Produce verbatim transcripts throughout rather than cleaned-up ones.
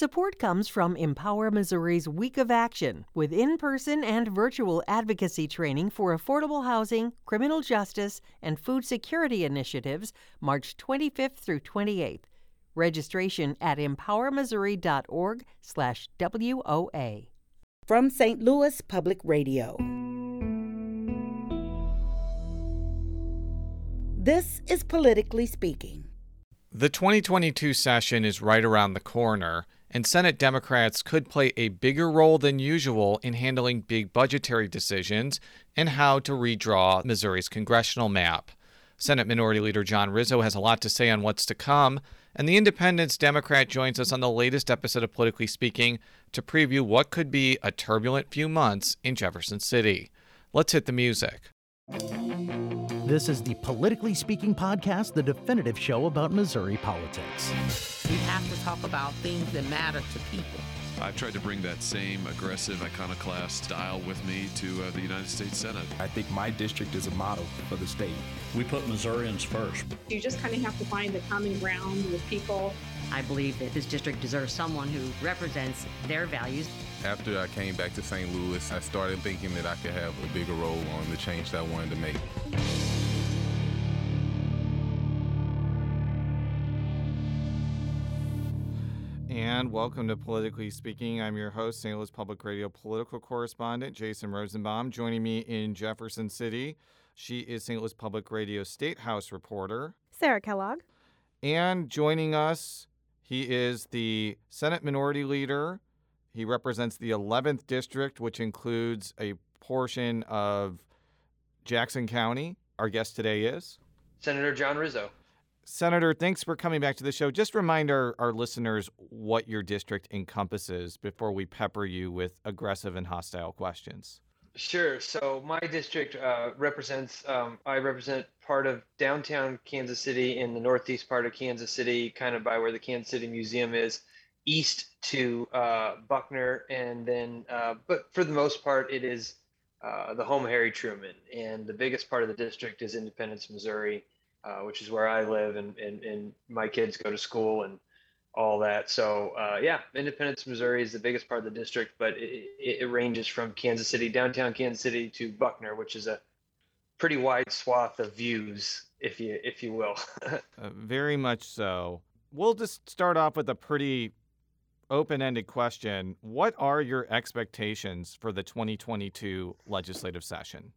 Support comes from Empower Missouri's Week of Action, with in-person and virtual advocacy training for affordable housing, criminal justice, and food security initiatives, March twenty-fifth through twenty-eighth. Registration at empower missouri dot org slash W O A. From Saint Louis Public Radio. This is Politically Speaking. The twenty twenty-two session is right around the corner, and Senate Democrats could play a bigger role than usual in handling big budgetary decisions and how to redraw Missouri's congressional map. Senate Minority Leader John Rizzo has a lot to say on what's to come, and the Independence Democrat joins us on the latest episode of Politically Speaking to preview what could be a turbulent few months in Jefferson City. Let's hit the music. This is the Politically Speaking podcast, the definitive show about Missouri politics. We have to talk about things that matter to people. I've tried to bring that same aggressive iconoclast style with me to uh, the United States Senate. I think my district is a model for the state. We put Missourians first. You just kind of have to find the common ground with people. I believe that this district deserves someone who represents their values. After I came back to Saint Louis, I started thinking that I could have a bigger role on the change that I wanted to make. And welcome to Politically Speaking. I'm your host, Saint Louis Public Radio political correspondent Jason Rosenbaum. Joining me in Jefferson City, she is Saint Louis Public Radio State House reporter Sarah Kellogg. And joining us, he is the Senate Minority Leader. He represents the eleventh District, which includes a portion of Jackson County. Our guest today is Senator John Rizzo. Senator, thanks for coming back to the show. Just remind our, our listeners what your district encompasses before we pepper you with aggressive and hostile questions. Sure. So my district uh, represents, um, I represent part of downtown Kansas City in the northeast part of Kansas City, kind of by where the Kansas City Museum is, east to uh, Buckner. And then, uh, but for the most part, it is uh, the home of Harry Truman. And the biggest part of the district is Independence, Missouri. Uh, which is where I live and, and, and my kids go to school and all that. So, uh, yeah, Independence, Missouri is the biggest part of the district, but it, it ranges from Kansas City, downtown Kansas City, to Buckner, which is a pretty wide swath of views, if you if you will. uh, very much so. We'll just start off with a pretty open-ended question. What are your expectations for the twenty twenty-two legislative session?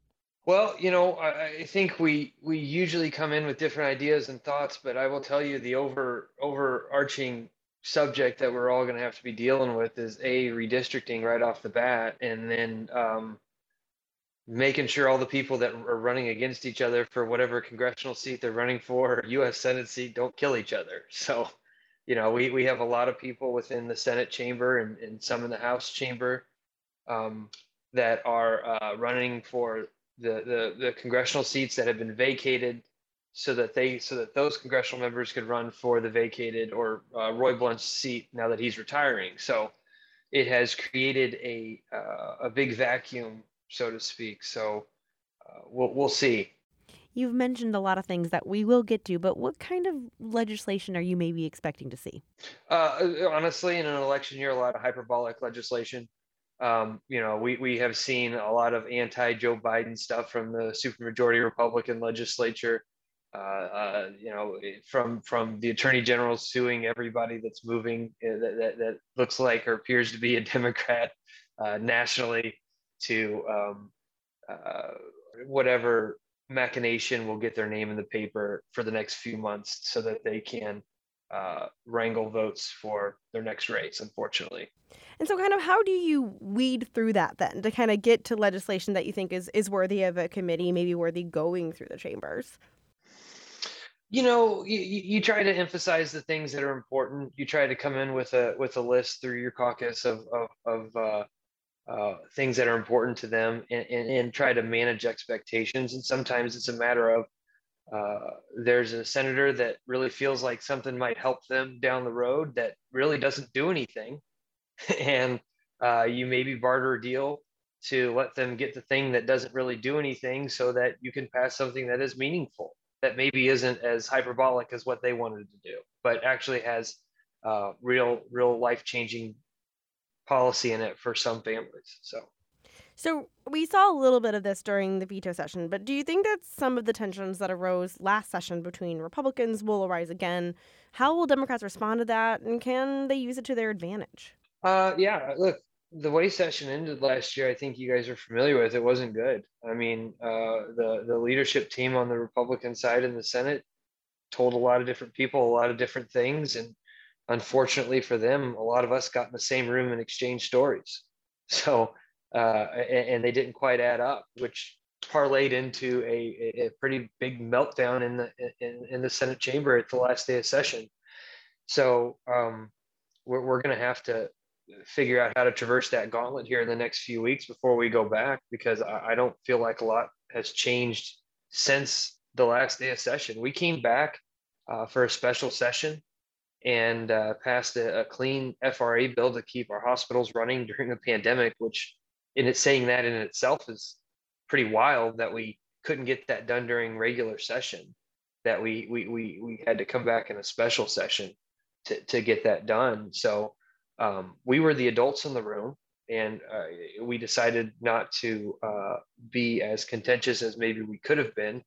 Well, you know, I think we we usually come in with different ideas and thoughts, but I will tell you the over overarching subject that we're all going to have to be dealing with is a redistricting right off the bat, and then um, making sure all the people that are running against each other for whatever congressional seat they're running for, or U S Senate seat, don't kill each other. So, you know, we we have a lot of people within the Senate chamber and, and some in the House chamber um, that are uh, running for The, the the congressional seats that have been vacated, so that they so that those congressional members could run for the vacated or uh, Roy Blunt's seat now that he's retiring. So it has created a uh, a big vacuum, so to speak. So uh, we'll we'll see. You've mentioned a lot of things that we will get to, but what kind of legislation are you maybe expecting to see? Uh, honestly, in an election year, a lot of hyperbolic legislation. Um, you know, we, we have seen a lot of anti-Joe Biden stuff from the supermajority Republican legislature, uh, uh, you know, from from the attorney general suing everybody that's moving uh, that, that, that looks like or appears to be a Democrat uh, nationally to um, uh, whatever machination will get their name in the paper for the next few months so that they can uh, wrangle votes for their next race, unfortunately. And so kind of how do you weed through that then to kind of get to legislation that you think is, is worthy of a committee, maybe worthy going through the chambers? You know, you, you try to emphasize the things that are important. You try to come in with a with a list through your caucus of of, of uh, uh, things that are important to them and, and, and try to manage expectations. And sometimes it's a matter of uh, there's a senator that really feels like something might help them down the road that really doesn't do anything. And uh, you maybe barter a deal to let them get the thing that doesn't really do anything so that you can pass something that is meaningful, that maybe isn't as hyperbolic as what they wanted to do, but actually has uh, real, real life-changing policy in it for some families. So, so we saw a little bit of this during the veto session, but do you think that some of the tensions that arose last session between Republicans will arise again? How will Democrats respond to that, and can they use it to their advantage? Uh, yeah, look, the way session ended last year, I think you guys are familiar with, it wasn't good. I mean, uh, the, the leadership team on the Republican side in the Senate told a lot of different people a lot of different things. And unfortunately for them, a lot of us got in the same room and exchanged stories. So, uh, and, and they didn't quite add up, which parlayed into a, a pretty big meltdown in the, in, in the Senate chamber at the last day of session. So um, we're, we're going to have to figure out how to traverse that gauntlet here in the next few weeks before we go back, because I, I don't feel like a lot has changed since the last day of session. We came back uh, for a special session and uh, passed a, a clean F R A bill to keep our hospitals running during the pandemic, which in it saying that in itself is pretty wild that we couldn't get that done during regular session, that we we we, we had to come back in a special session to, to get that done. So Um, we were the adults in the room, and uh, we decided not to uh, be as contentious as maybe we could have been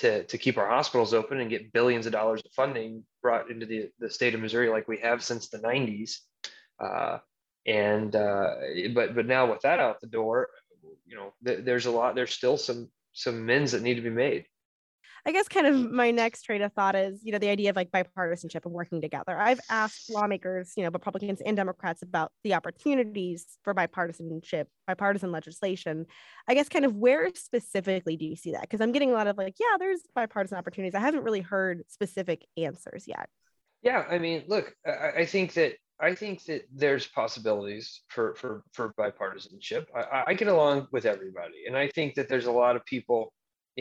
to, to keep our hospitals open and get billions of dollars of funding brought into the, the state of Missouri like we have since the nineties. Uh, and uh, but but now with that out the door, you know, th- there's a lot. There's still some some amends that need to be made. I guess kind of my next train of thought is, you know, the idea of like bipartisanship and working together. I've asked lawmakers, you know, Republicans and Democrats about the opportunities for bipartisanship, bipartisan legislation. I guess kind of where specifically do you see that? Because I'm getting a lot of like, yeah, there's bipartisan opportunities. I haven't really heard specific answers yet. Yeah, I mean, look, I, I think that I think that there's possibilities for for, for bipartisanship. I, I get along with everybody, and I think that there's a lot of people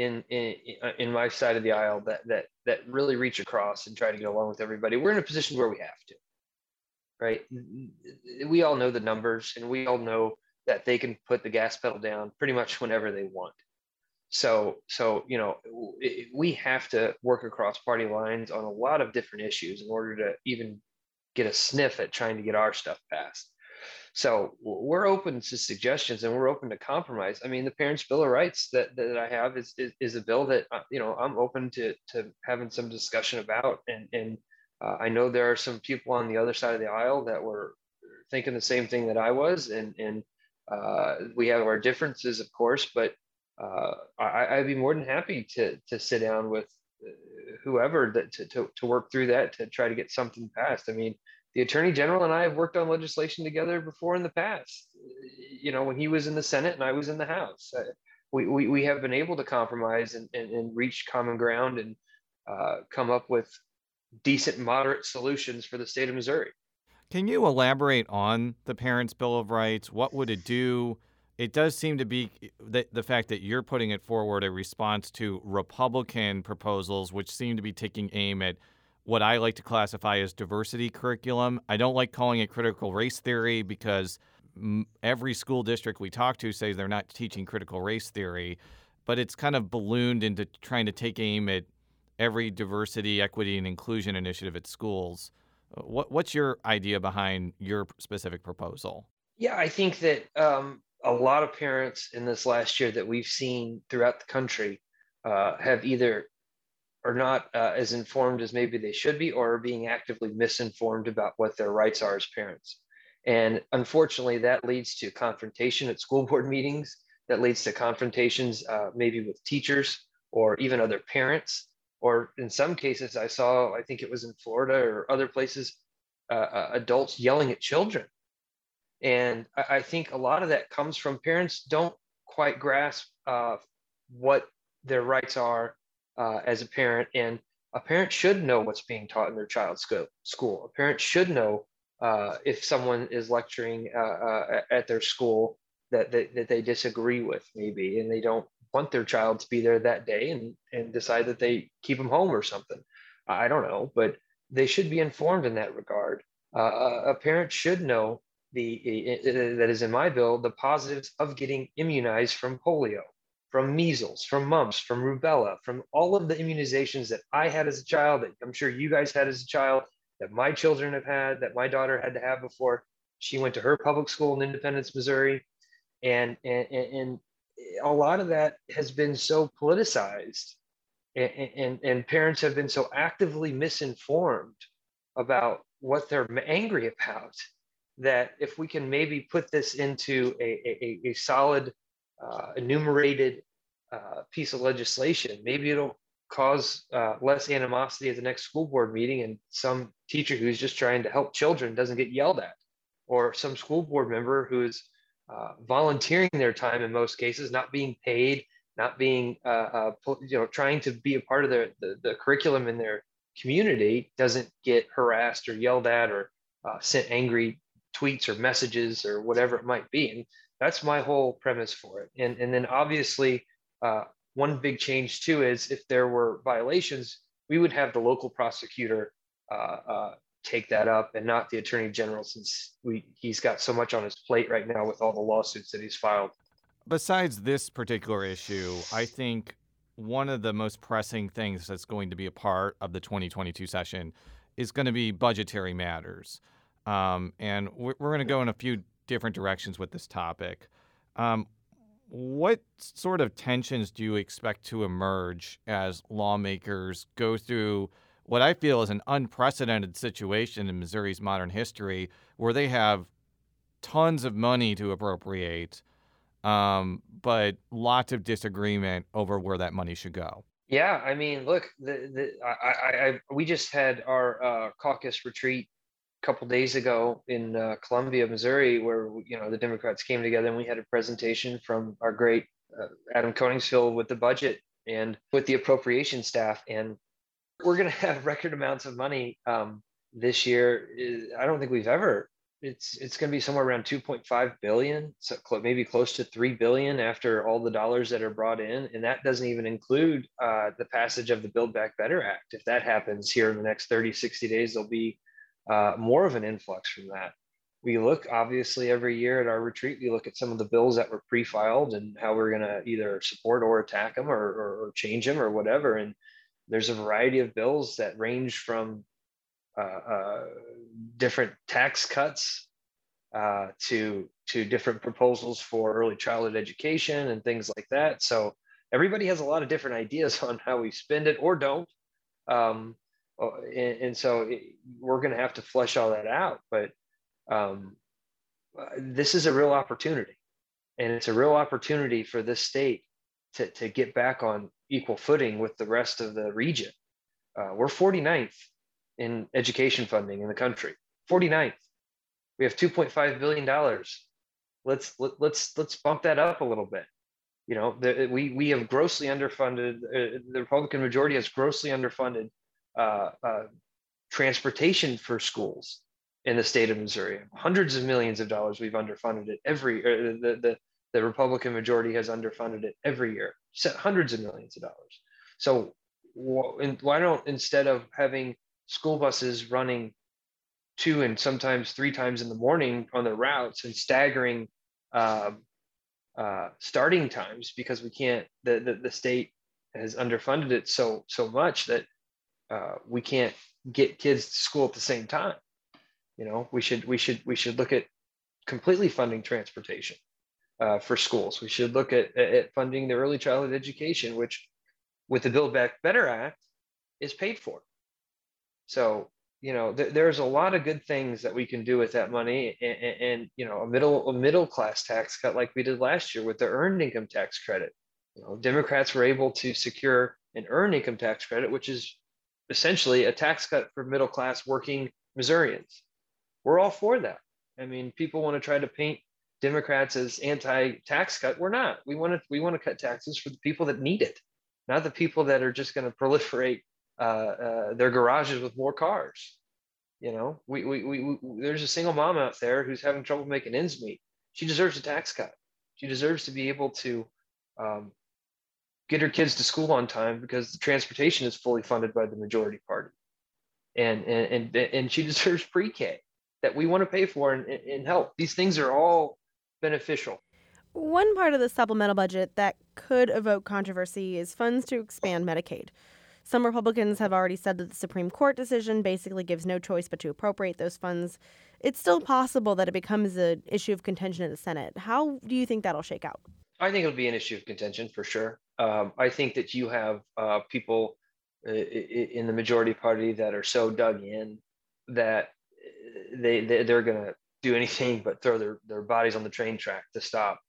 In, in in my side of the aisle that that that really reach across and try to get along with everybody. We're in a position where we have to, right? We all know the numbers, and we all know that they can put the gas pedal down pretty much whenever they want. So so you know we have to work across party lines on a lot of different issues in order to even get a sniff at trying to get our stuff passed. So we're open to suggestions, and we're open to compromise. I mean, the Parents Bill of Rights that, that I have is, is is a bill that, you know, I'm open to to having some discussion about. And, and uh, I know there are some people on the other side of the aisle that were thinking the same thing that I was. And, and uh, we have our differences, of course, but uh, I, I'd be more than happy to to sit down with whoever that to, to, to work through that, to try to get something passed. I mean, the Attorney General and I have worked on legislation together before in the past, you know, when he was in the Senate and I was in the House. We we, we have been able to compromise and, and, and reach common ground and uh, come up with decent, moderate solutions for the state of Missouri. Can you elaborate on the Parents' Bill of Rights? What would it do? It does seem to be the, the fact that you're putting it forward a response to Republican proposals, which seem to be taking aim at what I like to classify as diversity curriculum. I don't like calling it critical race theory, because every school district we talk to says they're not teaching critical race theory, but it's kind of ballooned into trying to take aim at every diversity, equity, and inclusion initiative at schools. What, what's your idea behind your specific proposal? Yeah, I think that um, a lot of parents in this last year that we've seen throughout the country uh, have either are not uh, as informed as maybe they should be, or are being actively misinformed about what their rights are as parents. And unfortunately, that leads to confrontation at school board meetings, that leads to confrontations uh, maybe with teachers or even other parents, or in some cases I saw, I think it was in Florida or other places, uh, uh, adults yelling at children. And I, I think a lot of that comes from parents don't quite grasp uh, what their rights are Uh, as a parent, and a parent should know what's being taught in their child's school. A parent should know uh, if someone is lecturing uh, uh, at their school that, that that they disagree with, maybe, and they don't want their child to be there that day, and and decide that they keep them home or something. I don't know, but they should be informed in that regard. Uh, a parent should know the uh, that is in my bill the positives of getting immunized from polio, from measles, from mumps, from rubella, from all of the immunizations that I had as a child, that I'm sure you guys had as a child, that my children have had, that my daughter had to have before she went to her public school in Independence, Missouri. And, and, and a lot of that has been so politicized, and, and, and parents have been so actively misinformed about what they're angry about, that if we can maybe put this into a, a, a solid uh, enumerated uh, piece of legislation, maybe it'll cause uh, less animosity at the next school board meeting, and some teacher who's just trying to help children doesn't get yelled at, or some school board member who is uh, volunteering their time in most cases, not being paid, not being, uh, uh, you know, trying to be a part of their, the, the curriculum in their community, doesn't get harassed or yelled at or uh, sent angry tweets or messages or whatever it might be. And that's my whole premise for it. And, and then obviously, uh, one big change too is if there were violations, we would have the local prosecutor uh, uh, take that up, and not the attorney general, since we, he's got so much on his plate right now with all the lawsuits that he's filed. Besides this particular issue, I think one of the most pressing things that's going to be a part of the twenty twenty-two session is going to be budgetary matters. Um, and we're, we're going to go in a few different directions with this topic. Um, what sort of tensions do you expect to emerge as lawmakers go through what I feel is an unprecedented situation in Missouri's modern history, where they have tons of money to appropriate, um, but lots of disagreement over where that money should go? Yeah, I mean, look, the, the, I, I, I, we just had our uh, caucus retreat couple days ago in uh, Columbia, Missouri, where, you know, the Democrats came together, and we had a presentation from our great uh, Adam Coningsfield with the budget and with the appropriation staff. And we're going to have record amounts of money um, this year. I don't think we've ever, it's it's going to be somewhere around two point five billion, so cl- maybe close to three billion after all the dollars that are brought in. And that doesn't even include uh, the passage of the Build Back Better Act. If that happens here in the next thirty, sixty days, there'll be Uh, more of an influx from that. We look, obviously, every year at our retreat, we look at some of the bills that were pre-filed and how we're going to either support or attack them, or, or, or change them or whatever. And there's a variety of bills that range from uh, uh, different tax cuts uh, to, to different proposals for early childhood education and things like that. So everybody has a lot of different ideas on how we spend it or don't. Um, Oh, and, and so it, we're going to have to flesh all that out. But um, this is a real opportunity, and it's a real opportunity for this state to, to get back on equal footing with the rest of the region. Uh, we're forty-ninth in education funding in the country. forty-ninth. We have two point five billion dollars. Let's let, let's let's bump that up a little bit. You know, the, we we have grossly underfunded. Uh, the Republican majority has grossly underfunded Uh, uh, transportation for schools in the state of Missouri. Hundreds of millions of dollars we've underfunded it every year. The, the, the Republican majority has underfunded it every year, hundreds of millions of dollars. So why don't, instead of having school buses running two and sometimes three times in the morning on their routes and staggering uh, uh, starting times, because we can't, the, the, the state has underfunded it so so much that Uh, we can't get kids to school at the same time. You know, we should we should we should look at completely funding transportation uh, for schools. We should look at at funding the early childhood education, which, with the Build Back Better Act, is paid for. So you know, th- there's a lot of good things that we can do with that money, and, and, and you know, a middle a middle class tax cut like we did last year with the earned income tax credit. You know, Democrats were able to secure an earned income tax credit, which is essentially a tax cut for middle-class working Missourians. We're all for that. I mean, people want to try to paint Democrats as anti-tax cut. We're not. We want to we want to cut taxes for the people that need it, not the people that are just going to proliferate uh, uh, their garages with more cars. You know, we, we we we there's a single mom out there who's having trouble making ends meet. She deserves a tax cut. She deserves to be able to Um, get her kids to school on time, because the transportation is fully funded by the majority party. And and and, and she deserves pre-K that we want to pay for and, and help. These things are all beneficial. One part of the supplemental budget that could evoke controversy is funds to expand Medicaid. Some Republicans have already said that the Supreme Court decision basically gives no choice but to appropriate those funds. It's still possible that it becomes an issue of contention in the Senate. How do you think that'll shake out? I think it'll be an issue of contention for sure. Um, I think that you have uh, people uh, in the majority party that are so dug in that they, they they're going to do anything but throw their, their bodies on the train track to stop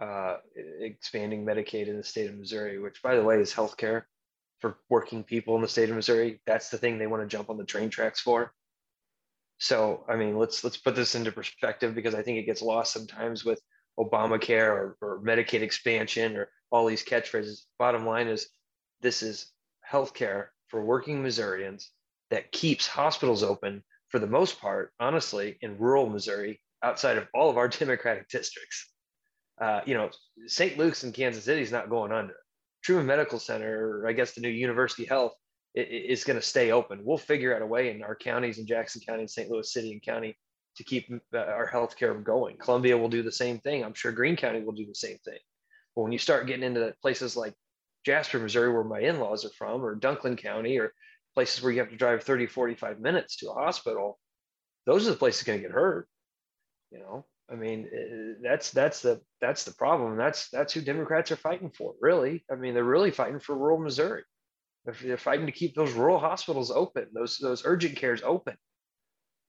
uh, expanding Medicaid in the state of Missouri, which, by the way, is healthcare for working people in the state of Missouri. That's the thing they want to jump on the train tracks for. So, I mean, let's let's put this into perspective, because I think it gets lost sometimes with Obamacare or, or Medicaid expansion or all these catchphrases. Bottom line is, this is healthcare for working Missourians that keeps hospitals open for the most part, honestly, in rural Missouri, outside of all of our Democratic districts. Uh, you know, Saint Luke's and Kansas City is not going under. Truman Medical Center, or I guess the new University Health, is going to stay open. We'll figure out a way in our counties, in Jackson County, and Saint Louis City and County, to keep our healthcare going. Columbia will do the same thing. I'm sure Greene County will do the same thing. But when you start getting into places like Jasper, Missouri, where my in-laws are from, or Dunklin County, or places where you have to drive thirty, forty-five minutes to a hospital, those are the places going to get hurt. You know, I mean, that's that's the that's the problem. That's that's who Democrats are fighting for, really. I mean, they're really fighting for rural Missouri. They're fighting to keep those rural hospitals open, those those urgent cares open.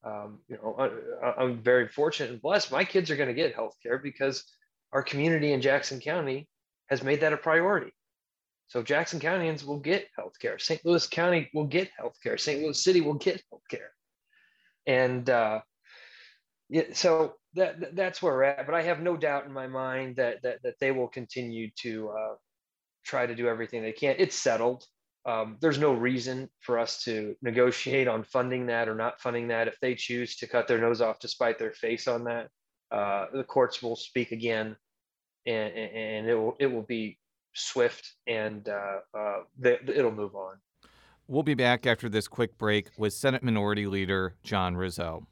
Um, you know, I, I'm very fortunate and blessed. My kids are going to get health care because our community in Jackson County has made that a priority. So Jackson Countyans will get health care. Saint Louis County will get health care. Saint Louis City will get health care. And uh, yeah, so that that's where we're at. But I have no doubt in my mind that that, that they will continue to uh, try to do everything they can. It's settled. Um, there's no reason for us to negotiate on funding that or not funding that. If they choose to cut their nose off to spite their face on that, uh, the courts will speak again, and, and it will it will be swift, and uh, uh, th- it'll move on. We'll be back after this quick break with Senate Minority Leader John Rizzo.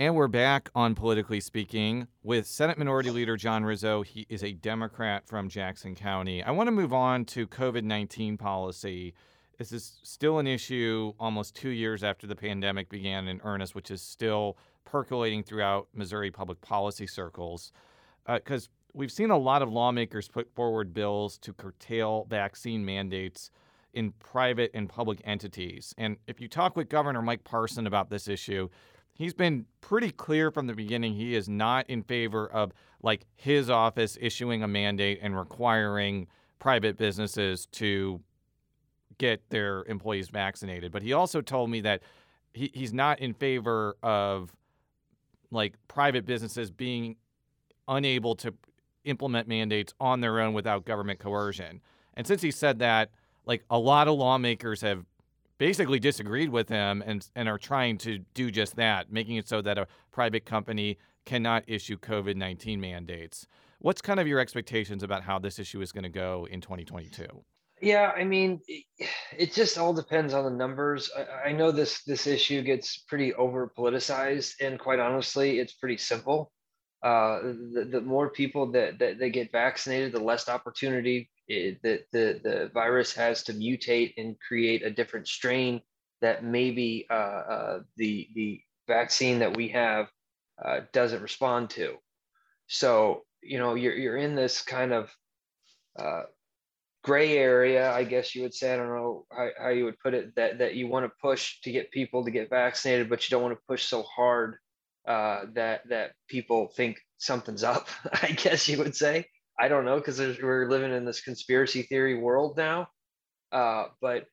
And we're back on Politically Speaking with Senate Minority Leader John Rizzo. He is a Democrat from Jackson County. I want to move on to covid nineteen policy. This is still an issue almost two years after the pandemic began in earnest, which is still percolating throughout Missouri public policy circles. Because uh, we've seen a lot of lawmakers put forward bills to curtail vaccine mandates in private and public entities. And if you talk with Governor Mike Parson about this issue, he's been pretty clear from the beginning he is not in favor of, like, his office issuing a mandate and requiring private businesses to get their employees vaccinated. But he also told me that he, he's not in favor of, like, private businesses being unable to implement mandates on their own without government coercion. And since he said that, like, a lot of lawmakers have basically disagreed with him and and are trying to do just that, making it so that a private company cannot issue covid nineteen mandates. What's kind of your expectations about how this issue is going to go in twenty twenty-two? Yeah, I mean, it, it just all depends on the numbers. I, I know this this issue gets pretty over politicized, and quite honestly, it's pretty simple. Uh, the, the more people that, that that get vaccinated, the less opportunity It, that the, the virus has to mutate and create a different strain that maybe uh, uh, the the vaccine that we have uh, doesn't respond to. So, you know, you're you're in this kind of uh, gray area, I guess you would say. I don't know how, how you would put it, that that you want to push to get people to get vaccinated, but you don't want to push so hard uh, that that people think something's up, I guess you would say. I don't know, because we're living in this conspiracy theory world now. Uh, but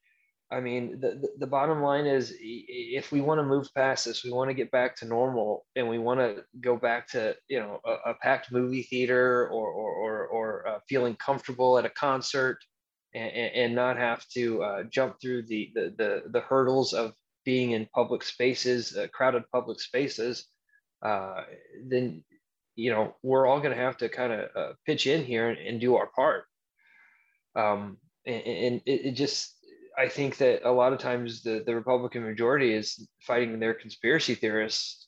I mean, the, the bottom line is, if we want to move past this, we want to get back to normal, and we want to go back to, you know, a, a packed movie theater, or or or, or uh, feeling comfortable at a concert, and, and not have to uh, jump through the, the the the hurdles of being in public spaces, uh, crowded public spaces, uh, then. You know, we're all going to have to kind of uh, pitch in here and, and do our part. Um, and and it, it just, I think that a lot of times the, the Republican majority is fighting their conspiracy theorists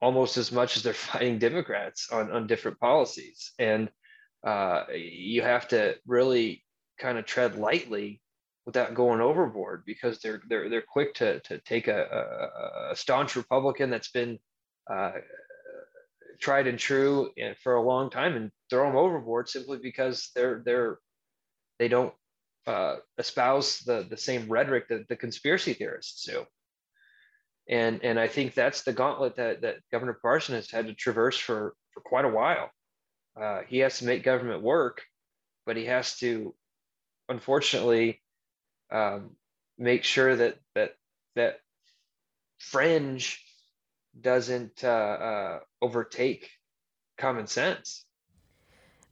almost as much as they're fighting Democrats on, on different policies. And uh, you have to really kind of tread lightly without going overboard, because they're they're they're quick to to take a, a, a staunch Republican that's been uh, tried and true for a long time and throw them overboard simply because they're they're they don't uh, espouse the the same rhetoric that the conspiracy theorists do. And and I think that's the gauntlet that that Governor Parson has had to traverse for for quite a while. Uh, he has to make government work, but he has to, unfortunately, um, make sure that that that fringe doesn't uh, uh, overtake common sense.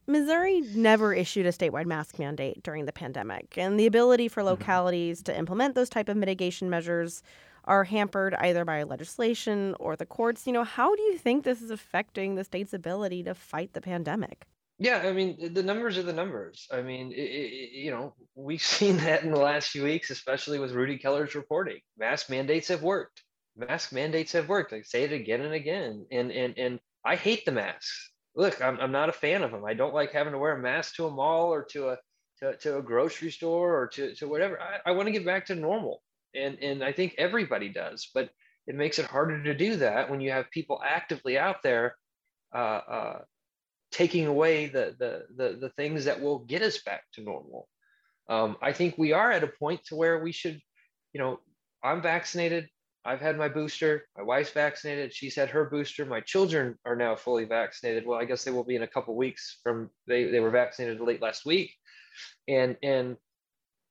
Missouri never issued a statewide mask mandate during the pandemic, and the ability for localities mm-hmm. to implement those type of mitigation measures are hampered either by legislation or the courts. You know, how do you think this is affecting the state's ability to fight the pandemic? Yeah, I mean, the numbers are the numbers. I mean, it, it, you know, we've seen that in the last few weeks, especially with Rudy Keller's reporting. Mask mandates have worked. Mask mandates have worked. I say it again and again. And and and I hate the masks. Look, I'm I'm not a fan of them. I don't like having to wear a mask to a mall or to a to, to a grocery store or to, to whatever. I, I want to get back to normal. And and I think everybody does, but it makes it harder to do that when you have people actively out there uh, uh, taking away the, the the the things that will get us back to normal. Um, I think we are at a point to where we should, you know, I'm vaccinated. I've had my booster. My wife's vaccinated. She's had her booster. My children are now fully vaccinated. Well, I guess they will be in a couple of weeks from they they were vaccinated late last week, and and.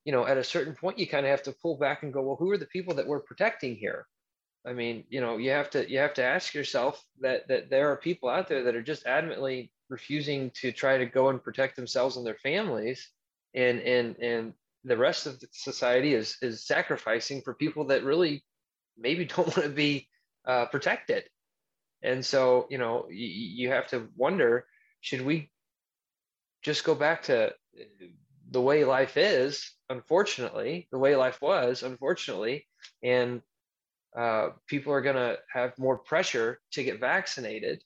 you know, at a certain point, you kind of have to pull back and go, well, who are the people that we're protecting here? I mean, you know, you have to you have to ask yourself that that there are people out there that are just adamantly refusing to try to go and protect themselves and their families, and and and the rest of the society is is sacrificing for people that really maybe don't want to be uh, protected. And so, you know, you, you have to wonder, should we just go back to the way life is, unfortunately, the way life was, unfortunately, and uh, people are going to have more pressure to get vaccinated,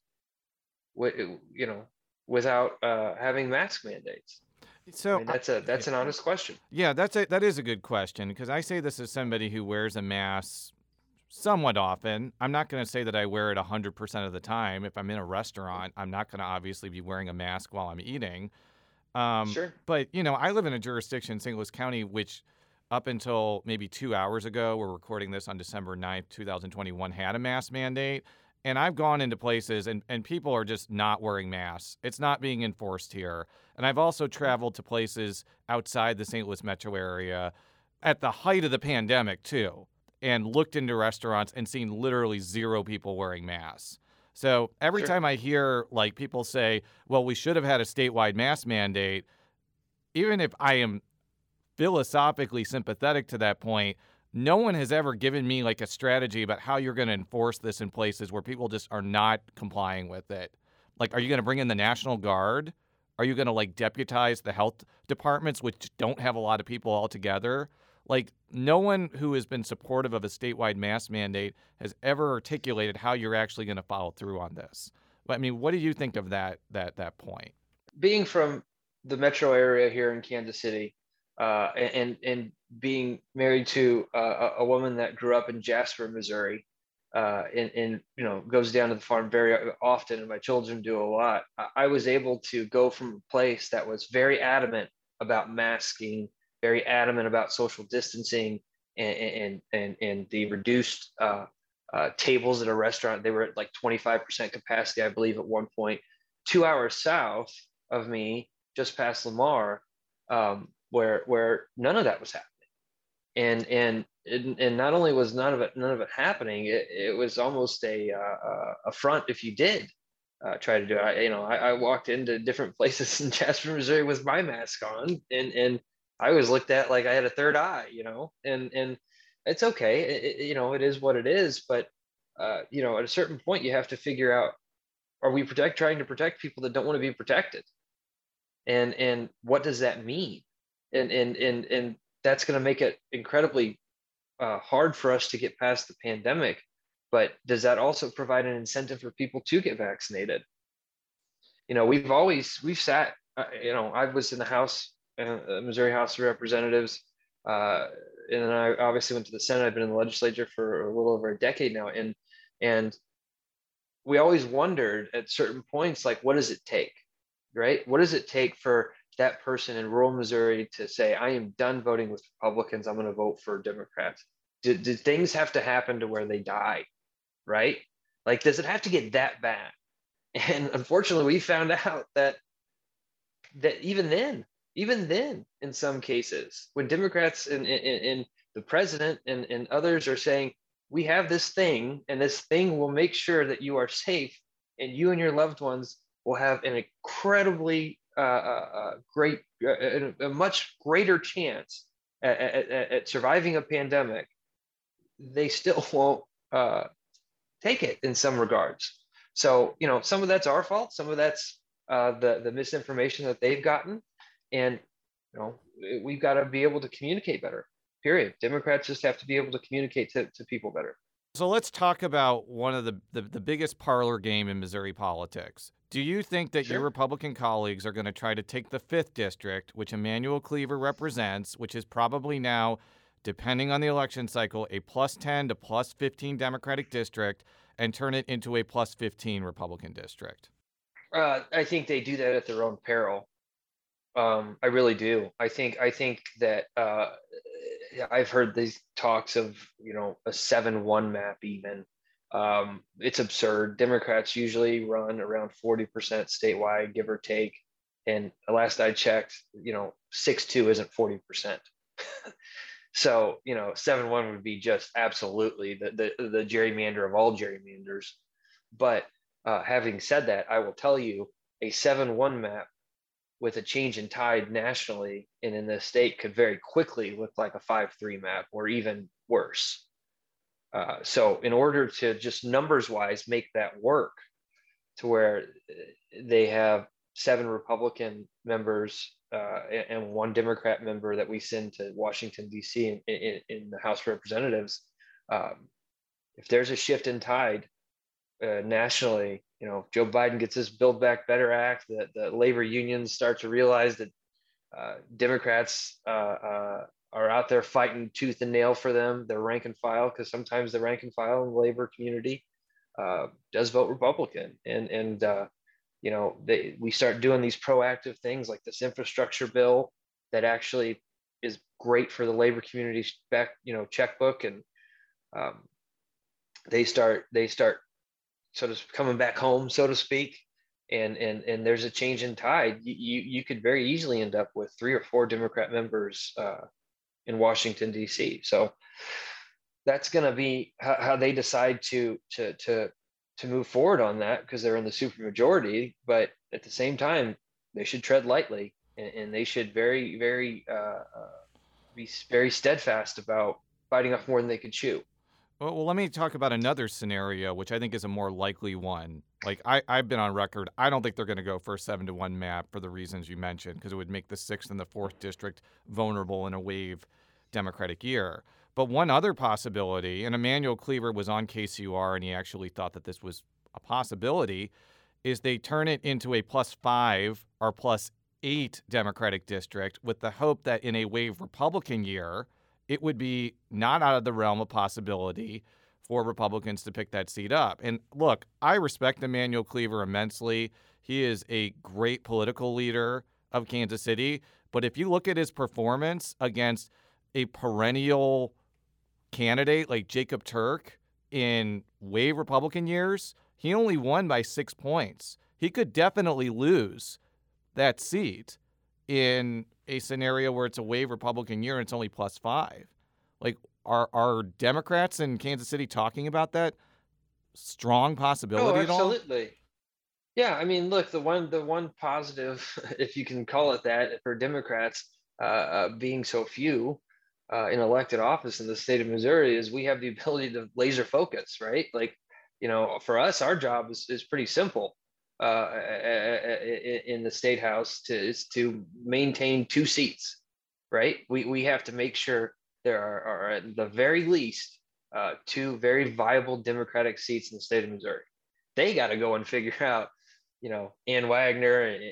w- you know, without uh, having mask mandates. So I mean, that's a that's an honest question. Yeah, that's a that is a good question, because I say this as somebody who wears a mask somewhat often. I'm not going to say that I wear it one hundred percent of the time. If I'm in a restaurant, I'm not going to obviously be wearing a mask while I'm eating. Um, sure. But, you know, I live in a jurisdiction, Saint Louis County, which up until maybe two hours ago, we're recording this on December ninth, twenty twenty-one, had a mask mandate. And I've gone into places and, and people are just not wearing masks. It's not being enforced here. And I've also traveled to places outside the Saint Louis metro area at the height of the pandemic, too, and looked into restaurants and seen literally zero people wearing masks. So every sure. time I hear, like, people say, well, we should have had a statewide mask mandate, even if I am philosophically sympathetic to that point, no one has ever given me, like, a strategy about how you're going to enforce this in places where people just are not complying with it. Like, are you going to bring in the National Guard? Are you going to, like, deputize the health departments, which don't have a lot of people altogether? Like, no one who has been supportive of a statewide mask mandate has ever articulated how you're actually going to follow through on this. But, I mean, what do you think of that that that point? Being from the metro area here in Kansas City, uh, and and being married to a, a woman that grew up in Jasper, Missouri, uh, and, and you know goes down to the farm very often, and my children do a lot. I was able to go from a place that was very adamant about masking, very adamant about social distancing and and and, and the reduced uh, uh, tables at a restaurant. They were at like twenty-five percent capacity, I believe, at one point. Two hours south of me, just past Lamar, um, where where none of that was happening. And and and not only was none of it none of it happening, it, it was almost a uh, affront if you did uh, try to do it. I, you know, I, I walked into different places in Jasper, Missouri, with my mask on, and and. I was looked at like I had a third eye, you know, and and it's okay. It, you know, it is what it is. But, uh, you know, at a certain point, you have to figure out, are we protect trying to protect people that don't want to be protected? And and what does that mean? And and and and that's going to make it incredibly uh, hard for us to get past the pandemic. But does that also provide an incentive for people to get vaccinated? You know, we've always we've sat, uh, you know, I was in the House uh, Missouri House of Representatives. Uh, and then I obviously went to the Senate. I've been in the legislature for a little over a decade now. And, and we always wondered at certain points, like, what does it take, right? What does it take for that person in rural Missouri to say, I am done voting with Republicans, I'm gonna vote for Democrats? Did, did things have to happen to where they die, right? Like, does it have to get that bad? And unfortunately, we found out that that even then, even then, in some cases, when Democrats and, and, and the president and, and others are saying, we have this thing, and this thing will make sure that you are safe, and you and your loved ones will have an incredibly uh, uh, great, uh, a much greater chance at, at, at surviving a pandemic, they still won't uh, take it in some regards. So, you know, some of that's our fault. Some of that's uh, the, the misinformation that they've gotten. And, you know, we've got to be able to communicate better, period. Democrats just have to be able to communicate to, to people better. So let's talk about one of the, the, the biggest parlor game in Missouri politics. Do you think that Sure. your Republican colleagues are going to try to take the fifth district, which Emmanuel Cleaver represents, which is probably now, depending on the election cycle, a plus ten to plus fifteen Democratic district, and turn it into a plus fifteen Republican district? Uh, I think they do that at their own peril. Um, I really do. I think I think that uh, I've heard these talks of, you know, a seven one map even. Um, it's absurd. Democrats usually run around forty percent statewide, give or take. And last I checked, you know, six two isn't forty percent. So, you know, seven one would be just absolutely the, the, the gerrymander of all gerrymanders. But uh, having said that, I will tell you a seven one map with a change in tide nationally and in this state could very quickly look like a five three map or even worse. Uh, so in order to just numbers wise make that work to where they have seven Republican members uh, and, and one Democrat member that we send to Washington, D C in, in, in the House of Representatives, um, if there's a shift in tide uh, nationally, you know, Joe Biden gets this Build Back Better Act, that the labor unions start to realize that uh, Democrats uh, uh, are out there fighting tooth and nail for them, their rank and file, because sometimes the rank and file in the labor community uh, does vote Republican. And, and uh, you know, they, we start doing these proactive things like this infrastructure bill that actually is great for the labor community's back, you know, checkbook. And um, they start, they start, sort of coming back home, so to speak, and and and there's a change in tide, you you, you could very easily end up with three or four Democrat members uh, in Washington, D C. So that's going to be how, how they decide to to to to move forward on that, because they're in the supermajority. But at the same time, they should tread lightly, and, and they should very very uh, be very steadfast about biting off more than they could chew. Well, let me talk about another scenario, which I think is a more likely one. Like, I, I've been on record. I don't think they're going to go for a seven to one map for the reasons you mentioned, because it would make the sixth and the fourth district vulnerable in a wave Democratic year. But one other possibility, and Emmanuel Cleaver was on K C U R, and he actually thought that this was a possibility, is they turn it into a plus five or plus eight Democratic district with the hope that in a wave Republican year, it would be not out of the realm of possibility for Republicans to pick that seat up. And look, I respect Emmanuel Cleaver immensely. He is a great political leader of Kansas City. But if you look at his performance against a perennial candidate like Jacob Turk in wave Republican years, he only won by six points. He could definitely lose that seat in a scenario where it's a wave Republican year and it's only plus five. Like, are are Democrats in Kansas City talking about that strong possibility at all? Oh, absolutely. Yeah, I mean, look, the one the one positive, if you can call it that, for Democrats uh, uh, being so few uh, in elected office in the state of Missouri is we have the ability to laser focus, right? Like, you know, for us, our job is is pretty simple. Uh, in the state house to, is to maintain two seats, right? We we have to make sure there are, are at the very least uh, two very viable Democratic seats in the state of Missouri. They got to go and figure out, you know, Ann Wagner and,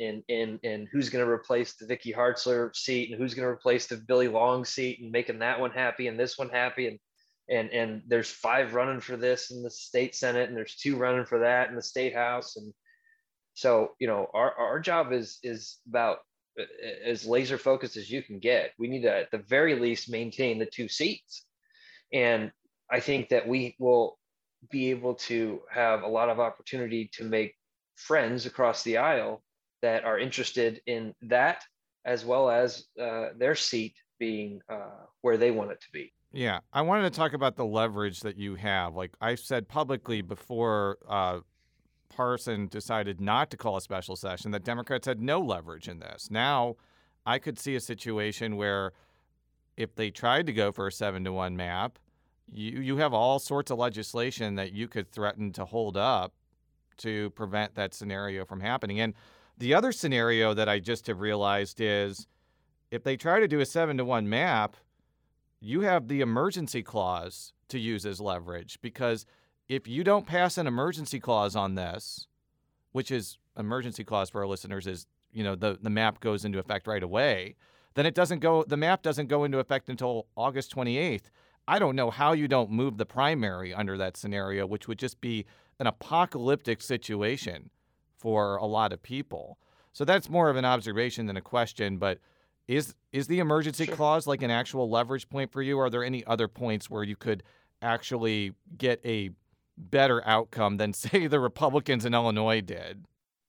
and, and, and who's going to replace the Vicky Hartzler seat and who's going to replace the Billy Long seat and making that one happy and this one happy. And, and, and there's five running for this in the state Senate and there's two running for that in the state house. And so, you know, our, our job is, is about as laser focused as you can get. We need to, at the very least, maintain the two seats. And I think that we will be able to have a lot of opportunity to make friends across the aisle that are interested in that, as well as uh, their seat being uh, where they want it to be. Yeah. I wanted to talk about the leverage that you have. Like I said publicly before uh, Parson decided not to call a special session, that Democrats had no leverage in this. Now, I could see a situation where if they tried to go for a seven to one map, you, you have all sorts of legislation that you could threaten to hold up to prevent that scenario from happening. And the other scenario that I just have realized is if they try to do a seven to one map, you have the emergency clause to use as leverage, because if you don't pass an emergency clause on this, which is emergency clause for our listeners is, you know, the, the map goes into effect right away, then it doesn't go, the map doesn't go into effect until August twenty-eighth. I don't know how you don't move the primary under that scenario, which would just be an apocalyptic situation for a lot of people. So that's more of an observation than a question, but is is the emergency sure. clause like an actual leverage point for you? Are there any other points where you could actually get a better outcome than, say, the Republicans in Illinois did?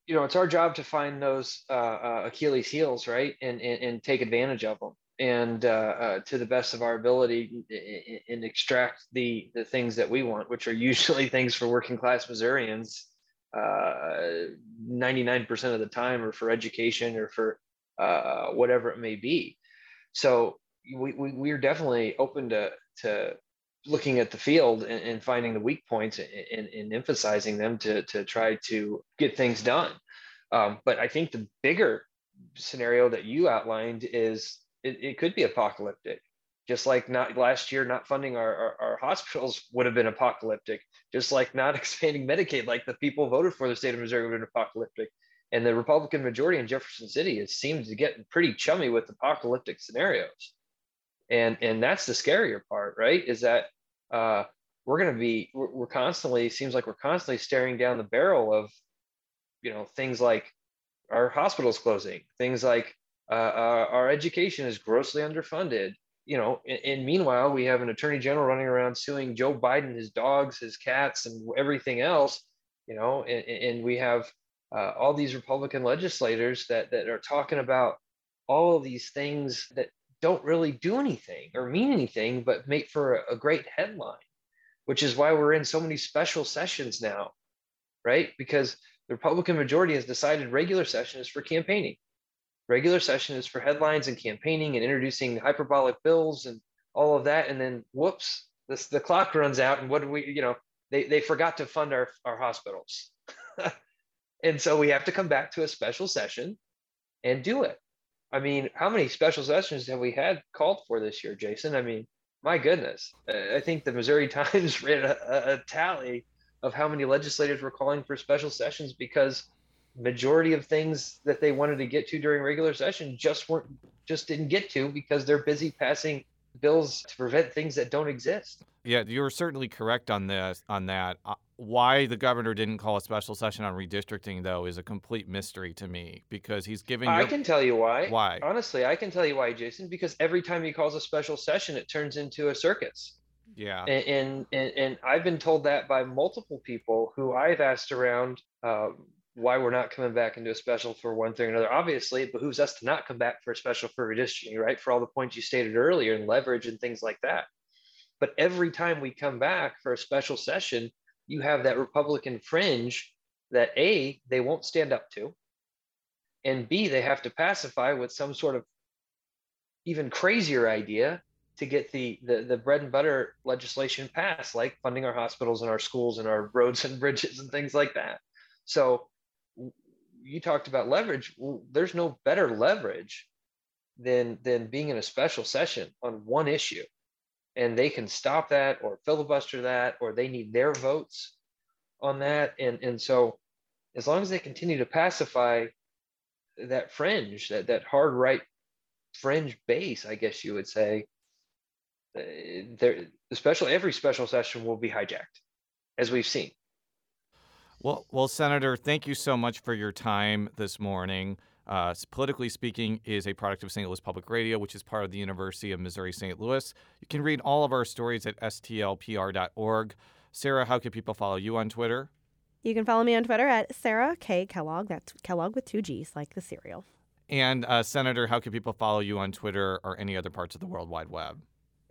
You know, it's our job to find those uh, uh, Achilles heels, right, and, and, and take advantage of them. And uh, uh, to the best of our ability, and, and extract the the things that we want, which are usually things for working class Missourians. Uh, ninety-nine percent of the time, or for education, or for uh, whatever it may be. So we, we we're definitely open to to looking at the field and, and finding the weak points and, and, and emphasizing them to to try to get things done. Um, but I think the bigger scenario that you outlined is. It, it could be apocalyptic, just like not last year, not funding our, our, our hospitals would have been apocalyptic, just like not expanding Medicaid, like the people voted for the state of Missouri would have been apocalyptic. And the Republican majority in Jefferson City is seems to get pretty chummy with apocalyptic scenarios. And, and that's the scarier part, right? Is that uh, we're going to be, we're, we're constantly, seems like we're constantly staring down the barrel of, you know, things like our hospitals closing, things like, Uh, our, our education is grossly underfunded, you know, and, and meanwhile, we have an attorney general running around suing Joe Biden, his dogs, his cats, and everything else, you know, and, and we have uh, all these Republican legislators that, that are talking about all of these things that don't really do anything or mean anything, but make for a, a great headline, which is why we're in so many special sessions now, right? Because the Republican majority has decided regular session is for campaigning. Regular session is for headlines and campaigning and introducing hyperbolic bills and all of that. And then, whoops, this, the clock runs out. And what do we, you know, they, they forgot to fund our, our hospitals. And so we have to come back to a special session and do it. I mean, how many special sessions have we had called for this year, Jason? I mean, my goodness. I think the Missouri Times ran a, a, a tally of how many legislators were calling for special sessions because majority of things that they wanted to get to during regular session just weren't, just didn't get to because they're busy passing bills to prevent things that don't exist. Yeah, you're certainly correct on this, on that. Uh, why the governor didn't call a special session on redistricting, though, is a complete mystery to me because he's giving. I your... can tell you why. Why? Honestly, I can tell you why, Jason, because every time he calls a special session, it turns into a circus. Yeah. And, and, and I've been told that by multiple people who I've asked around, uh, why we're not coming back into a special for one thing or another. Obviously, it behooves us to not come back for a special for redistricting, right? For all the points you stated earlier and leverage and things like that. But every time we come back for a special session, you have that Republican fringe that A, they won't stand up to, and B, they have to pacify with some sort of even crazier idea to get the, the, the bread and butter legislation passed, like funding our hospitals and our schools and our roads and bridges and things like that. So you talked about leverage. Well, there's no better leverage than than being in a special session on one issue, and they can stop that or filibuster that, or they need their votes on that. And and so as long as they continue to pacify that fringe, that, that hard right fringe base, I guess you would say, there, especially every special session will be hijacked, as we've seen. Well, well, Senator, thank you so much for your time this morning. Uh, Politically Speaking is a product of Saint Louis Public Radio, which is part of the University of Missouri Saint Louis. You can read all of our stories at S T L P R dot org. Sarah, how can people follow you on Twitter? You can follow me on Twitter at Sarah K. Kellogg. That's Kellogg with two G's, like the cereal. And, uh, Senator, how can people follow you on Twitter or any other parts of the World Wide Web?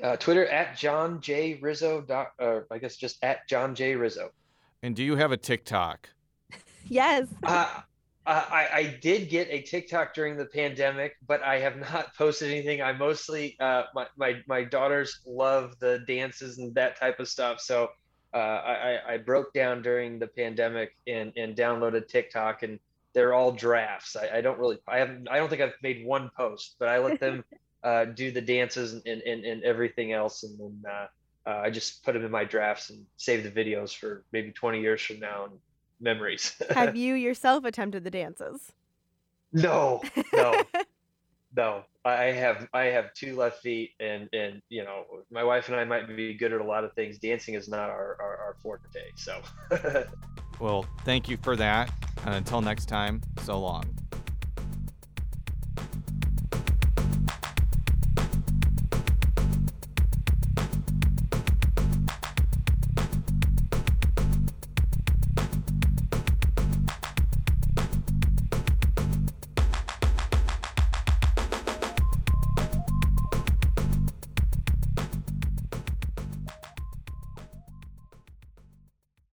Uh, Twitter at John J. Rizzo. Dot, uh, I guess just at John J. Rizzo. And do you have a TikTok? Yes. uh, I, I did get a TikTok during the pandemic, but I have not posted anything. I mostly, uh, my, my, my daughters love the dances and that type of stuff. So uh, I, I broke down during the pandemic and, and downloaded TikTok, and they're all drafts. I, I don't really, I haven't, I don't think I've made one post, but I let them uh, do the dances and, and, and everything else. And then uh, uh, I just put them in my drafts and save the videos for maybe twenty years from now. And, memories. Have you yourself attempted the dances? No, no, no. I have, I have two left feet, and, and, you know, my wife and I might be good at a lot of things. Dancing is not our, our, our forte. So, well, thank you for that. And until next time, so long.